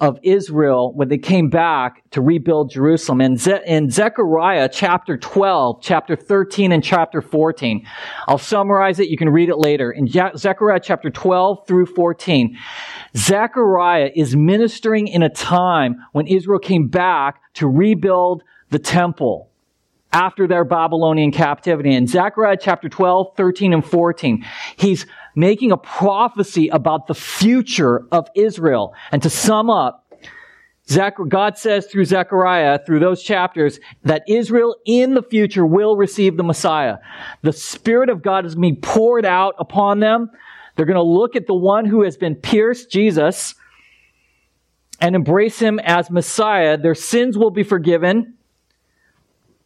of Israel when they came back to rebuild Jerusalem. And in Zechariah chapter 12, chapter 13, and chapter 14, I'll summarize it. You can read it later. In Zechariah chapter 12 through 14, Zechariah is ministering in a time when Israel came back to rebuild the temple after their Babylonian captivity. In Zechariah chapter 12, 13, and 14, he's making a prophecy about the future of Israel. And to sum up, God says through Zechariah, through those chapters, that Israel in the future will receive the Messiah. The Spirit of God is being poured out upon them. They're going to look at the one who has been pierced, Jesus, and embrace him as Messiah. Their sins will be forgiven.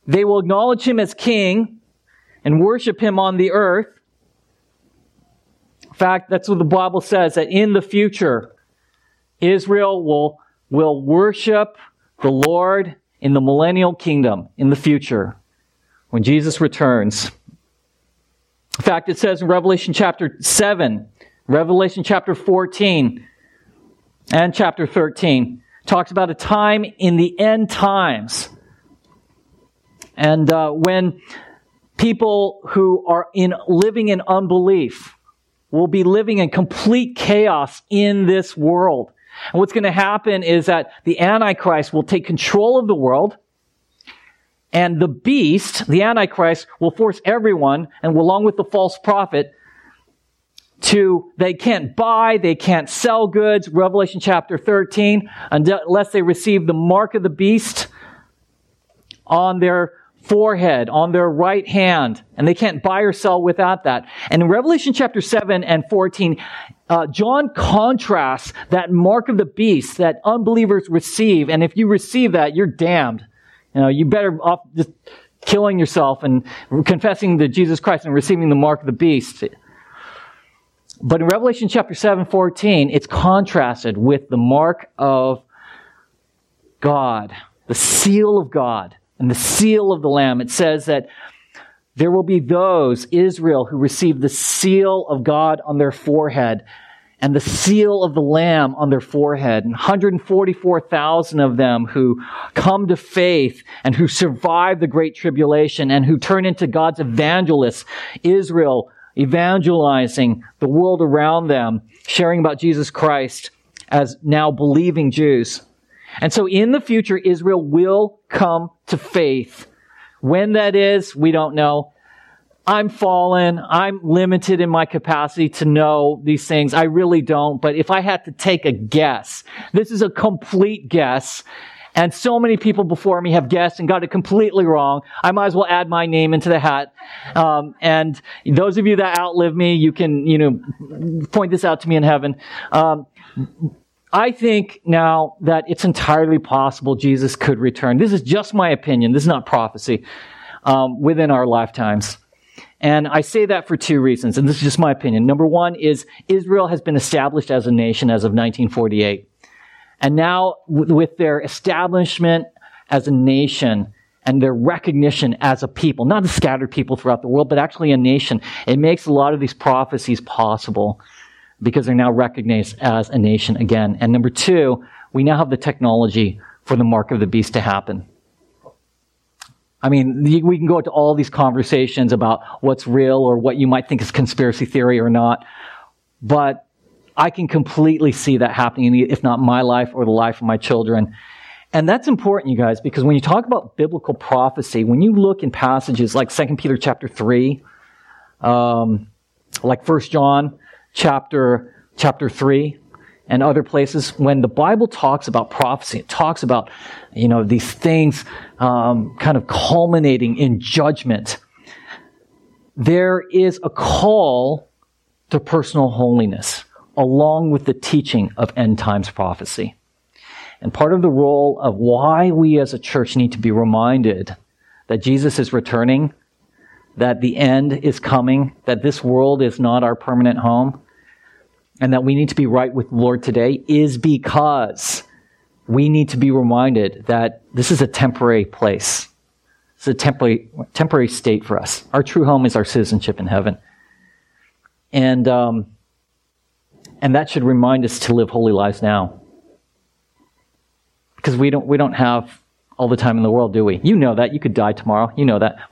They will acknowledge him as king and worship him on the earth. In fact, that's what the Bible says, that in the future, Israel will worship the Lord in the millennial kingdom in the future when Jesus returns. In fact, it says in Revelation chapter 7, Revelation chapter 14, and chapter 13, talks about a time in the end times. And when people who are living in unbelief will be living in complete chaos in this world. And what's going to happen is that the Antichrist will take control of the world, and the beast, the Antichrist, will force everyone, and along with the false prophet, they can't buy, they can't sell goods, Revelation chapter 13, unless they receive the mark of the beast on their forehead, on their right hand, and they can't buy or sell without that. And in Revelation chapter 7 and 14, John contrasts that mark of the beast that unbelievers receive, and if you receive that, you're damned. You know, you better off just killing yourself and confessing to Jesus Christ and receiving the mark of the beast. But in Revelation chapter 7:14, it's contrasted with the mark of God, the seal of God, and the seal of the Lamb. It says that there will be those, Israel, who receive the seal of God on their forehead and the seal of the Lamb on their forehead. And 144,000 of them who come to faith and who survive the Great Tribulation and who turn into God's evangelists, Israel, evangelizing the world around them, sharing about Jesus Christ as now believing Jews. And so in the future, Israel will come to faith. When that is, we don't know. I'm fallen. I'm limited in my capacity to know these things. I really don't. But if I had to take a guess, this is a complete guess. And so many people before me have guessed and got it completely wrong. I might as well add my name into the hat. And those of you that outlive me, you can, point this out to me in heaven. I think now that it's entirely possible Jesus could return. This is just my opinion. This is not prophecy, within our lifetimes. And I say that for two reasons, and this is just my opinion. Number one is Israel has been established as a nation as of 1948. And now, with their establishment as a nation and their recognition as a people, not a scattered people throughout the world, but actually a nation, it makes a lot of these prophecies possible because they're now recognized as a nation again. And number two, we now have the technology for the mark of the beast to happen. I mean, we can go into all these conversations about what's real or what you might think is conspiracy theory or not, but I can completely see that happening, if not my life or the life of my children. And that's important, you guys, because when you talk about biblical prophecy, when you look in passages like 2 Peter chapter 3, like 1 John chapter 3, and other places, when the Bible talks about prophecy, it talks about, these things kind of culminating in judgment. There is a call to personal holiness, along with the teaching of end times prophecy. And part of the role of why we as a church need to be reminded that Jesus is returning, that the end is coming, that this world is not our permanent home, and that we need to be right with the Lord today is because we need to be reminded that this is a temporary place. It's a temporary state for us. Our true home is our citizenship in heaven. And that should remind us to live holy lives now, because we don't have all the time in the world, do we? That you could die tomorrow.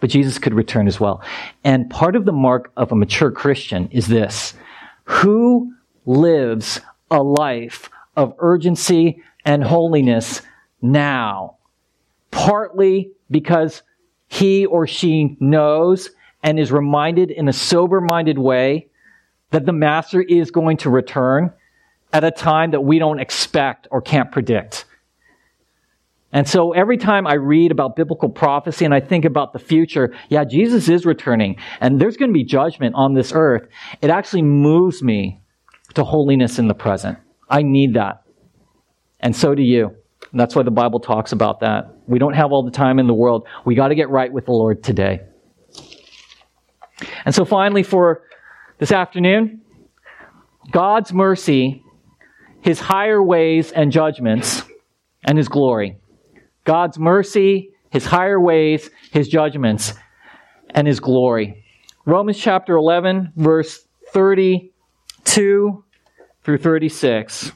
But Jesus could return as well. And part of the mark of a mature Christian is this: who lives a life of urgency and holiness now, partly because he or she knows and is reminded in a sober-minded way that the master is going to return at a time that we don't expect or can't predict. And so every time I read about biblical prophecy and I think about the future, yeah, Jesus is returning and there's going to be judgment on this earth, it actually moves me to holiness in the present. I need that. And so do you. And that's why the Bible talks about that. We don't have all the time in the world. We got to get right with the Lord today. And so finally for this afternoon, God's mercy, His higher ways and judgments, and His glory. God's mercy, His higher ways, His judgments, and His glory. Romans chapter 11, verse 32 through 36.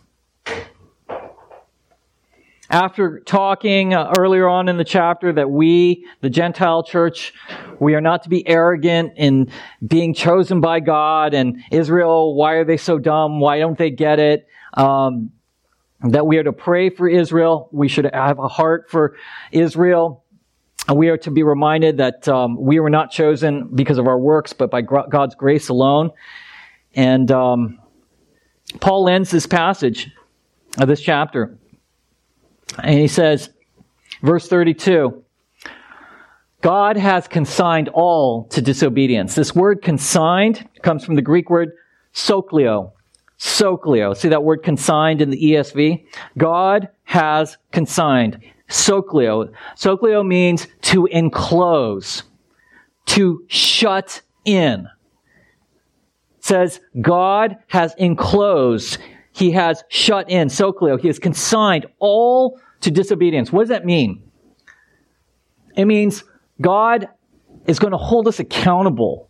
After talking earlier on in the chapter that we, the Gentile church, we are not to be arrogant in being chosen by God, and Israel, why are they so dumb? Why don't they get it? That we are to pray for Israel. We should have a heart for Israel. And we are to be reminded that we were not chosen because of our works, but by God's grace alone. And Paul ends this passage of this chapter. And he says, verse 32, God has consigned all to disobedience. This word consigned comes from the Greek word soklio. Soklio. See that word consigned in the ESV? God has consigned. Soklio. Soklio means to enclose, to shut in. It says God has enclosed. He has shut in. Soklio. He has consigned all to disobedience. What does that mean? It means God is going to hold us accountable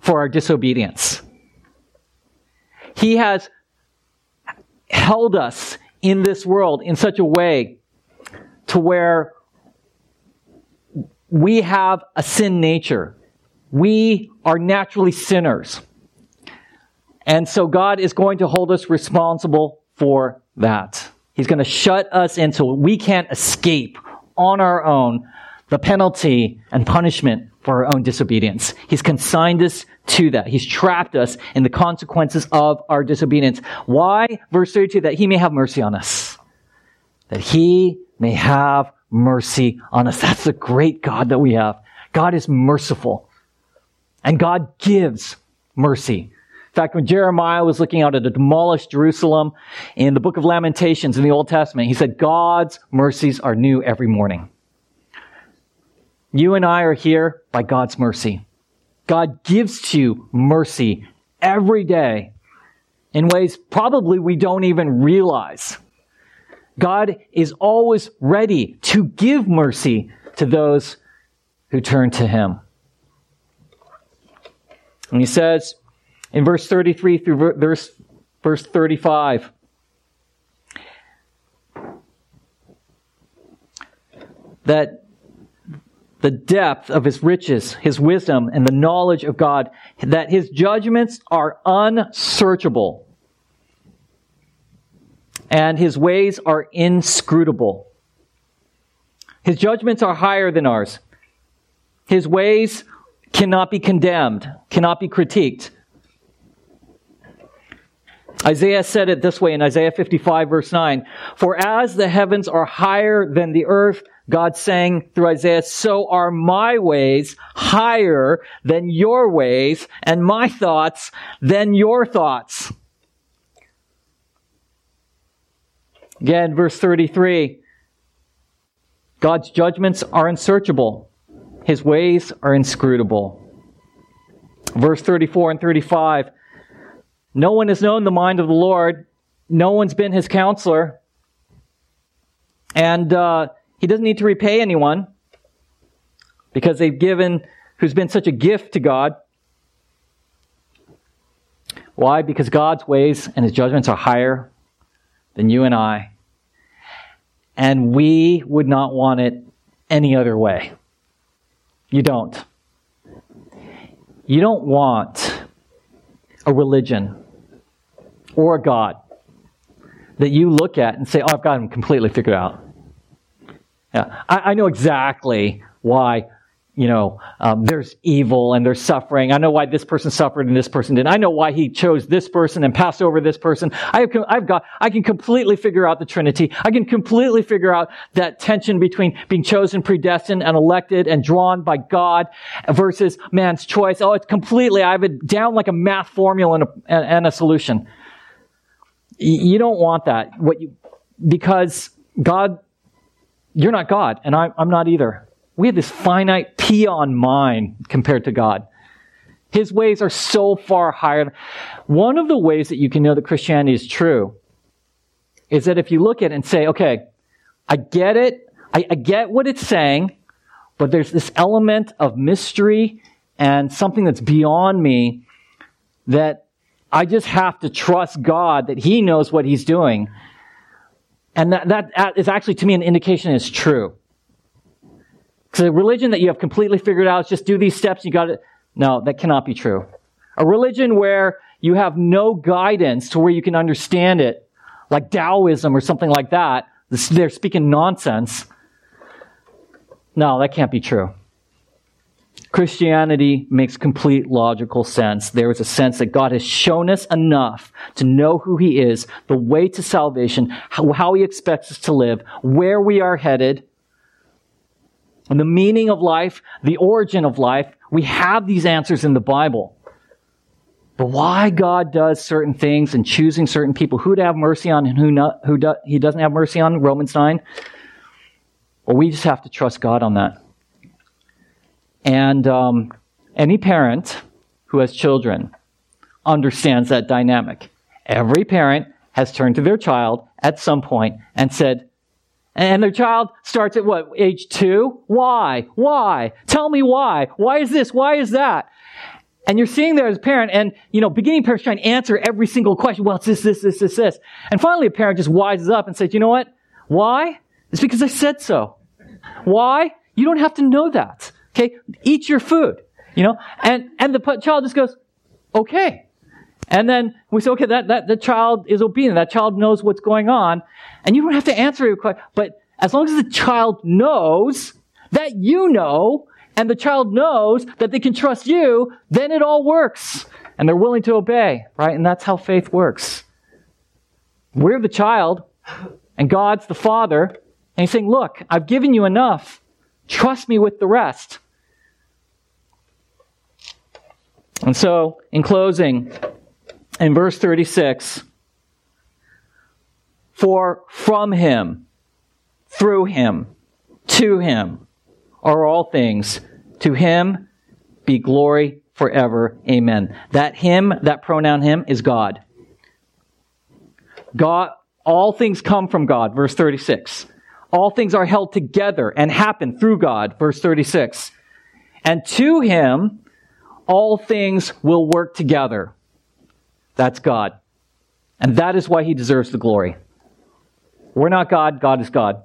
for our disobedience. He has held us in this world in such a way to where we have a sin nature. We are naturally sinners. And so God is going to hold us responsible for that. He's going to shut us in so we can't escape on our own the penalty and punishment for our own disobedience. He's consigned us to that. He's trapped us in the consequences of our disobedience. Why? Verse 32, that He may have mercy on us. That He may have mercy on us. That's the great God that we have. God is merciful. And God gives mercy. In fact, when Jeremiah was looking out at a demolished Jerusalem in the book of Lamentations in the Old Testament, he said, God's mercies are new every morning. You and I are here by God's mercy. God gives to you mercy every day in ways probably we don't even realize. God is always ready to give mercy to those who turn to Him. And He says in verse 33 through verse 35, that the depth of His riches, His wisdom, and the knowledge of God, that His judgments are unsearchable, and His ways are inscrutable. His judgments are higher than ours. His ways cannot be condemned, cannot be critiqued. Isaiah said it this way in Isaiah 55, verse 9, "For as the heavens are higher than the earth," God's saying through Isaiah, "so are my ways higher than your ways, and my thoughts than your thoughts." Again, verse 33, God's judgments are unsearchable. His ways are inscrutable. Verse 34 and 35, "No one has known the mind of the Lord. No one's been His counselor." And He doesn't need to repay anyone because they've given, who's been such a gift to God. Why? Because God's ways and His judgments are higher than you and I. And we would not want it any other way. You don't. You don't want a religion or a God that you look at and say, "Oh, I've got Him completely figured out. Yeah, I know exactly why there's evil and there's suffering. I know why this person suffered and this person didn't. I know why he chose this person and passed over this person. I can completely figure out the Trinity. I can completely figure out that tension between being chosen, predestined, and elected and drawn by God versus man's choice. Oh, it's completely, I have it down like a math formula and a solution. You don't want that. Because God, you're not God, and I'm not either. We have this finite peon mind compared to God. His ways are so far higher. One of the ways that you can know that Christianity is true is that if you look at it and say, okay, I get it. I get what it's saying, but there's this element of mystery and something that's beyond me that I just have to trust God that He knows what He's doing. And that is actually, to me, an indication it's true. Because a religion that you have completely figured out, just do these steps, you got it. No, that cannot be true. A religion where you have no guidance to where you can understand it, like Taoism or something like that, they're speaking nonsense. No, that can't be true. Christianity makes complete logical sense. There is a sense that God has shown us enough to know who He is, the way to salvation, how He expects us to live, where we are headed, and the meaning of life, the origin of life. We have these answers in the Bible. But why God does certain things and choosing certain people, who to have mercy on and who He doesn't have mercy on, Romans 9. Well, we just have to trust God on that. And any parent who has children understands that dynamic. Every parent has turned to their child at some point and said, and their child starts at what, age 2? Why? Why? Tell me why. Why is this? Why is that? And you're sitting there as a parent and, beginning parents trying to answer every single question. Well, it's this. And finally a parent just wises up and says, you know what? Why? It's because I said so. Why? You don't have to know that. Okay? Eat your food. And the child just goes, okay. And then we say, okay, that the child is obedient. That child knows what's going on. And you don't have to answer your question. But as long as the child knows that you know, and the child knows that they can trust you, then it all works. And they're willing to obey, right? And that's how faith works. We're the child, and God's the Father. And He's saying, look, I've given you enough. Trust me with the rest. And so, in closing, in verse 36, for from Him, through Him, to Him are all things. To Him be glory forever. Amen. That Him, that pronoun Him, is God. God, all things come from God, verse 36. All things are held together and happen through God, verse 36. And to Him, all things will work together. That's God. And that is why He deserves the glory. We're not God. God is God.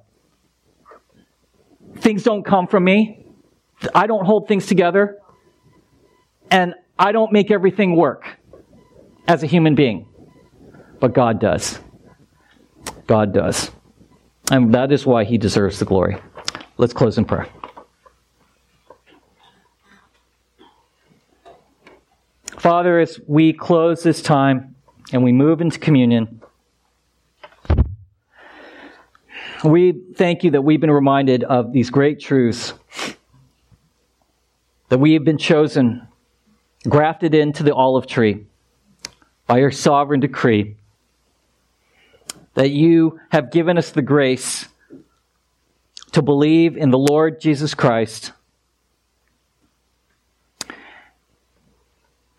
Things don't come from me. I don't hold things together. And I don't make everything work as a human being. But God does. God does. And that is why He deserves the glory. Let's close in prayer. Father, as we close this time and we move into communion, we thank You that we've been reminded of these great truths, that we have been chosen, grafted into the olive tree by Your sovereign decree, that You have given us the grace to believe in the Lord Jesus Christ.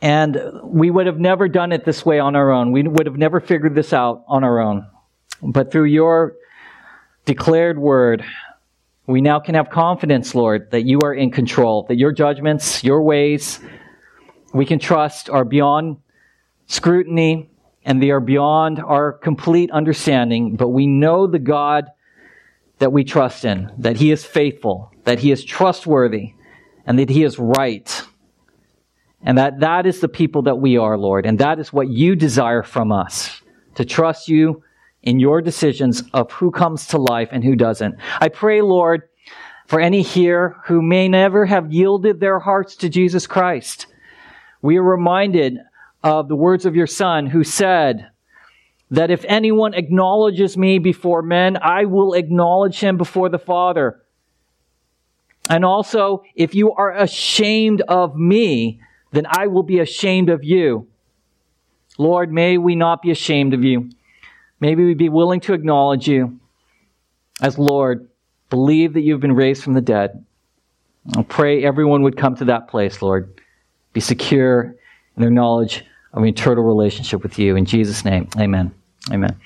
And we would have never done it this way on our own. We would have never figured this out on our own. But through Your declared word, we now can have confidence, Lord, that You are in control, that Your judgments, Your ways, we can trust are beyond scrutiny and they are beyond our complete understanding. But we know the God that we trust in, that He is faithful, that He is trustworthy, and that He is right. And that is the people that we are, Lord. And that is what You desire from us, to trust You in Your decisions of who comes to life and who doesn't. I pray, Lord, for any here who may never have yielded their hearts to Jesus Christ. We are reminded of the words of your Son, who said that if anyone acknowledges me before men, I will acknowledge him before the Father. And also, if you are ashamed of me, then I will be ashamed of you. Lord, may we not be ashamed of you. May we be willing to acknowledge you as Lord. Believe that you've been raised from the dead. I pray everyone would come to that place, Lord. Be secure in their knowledge of an eternal relationship with you. In Jesus' name, amen. Amen.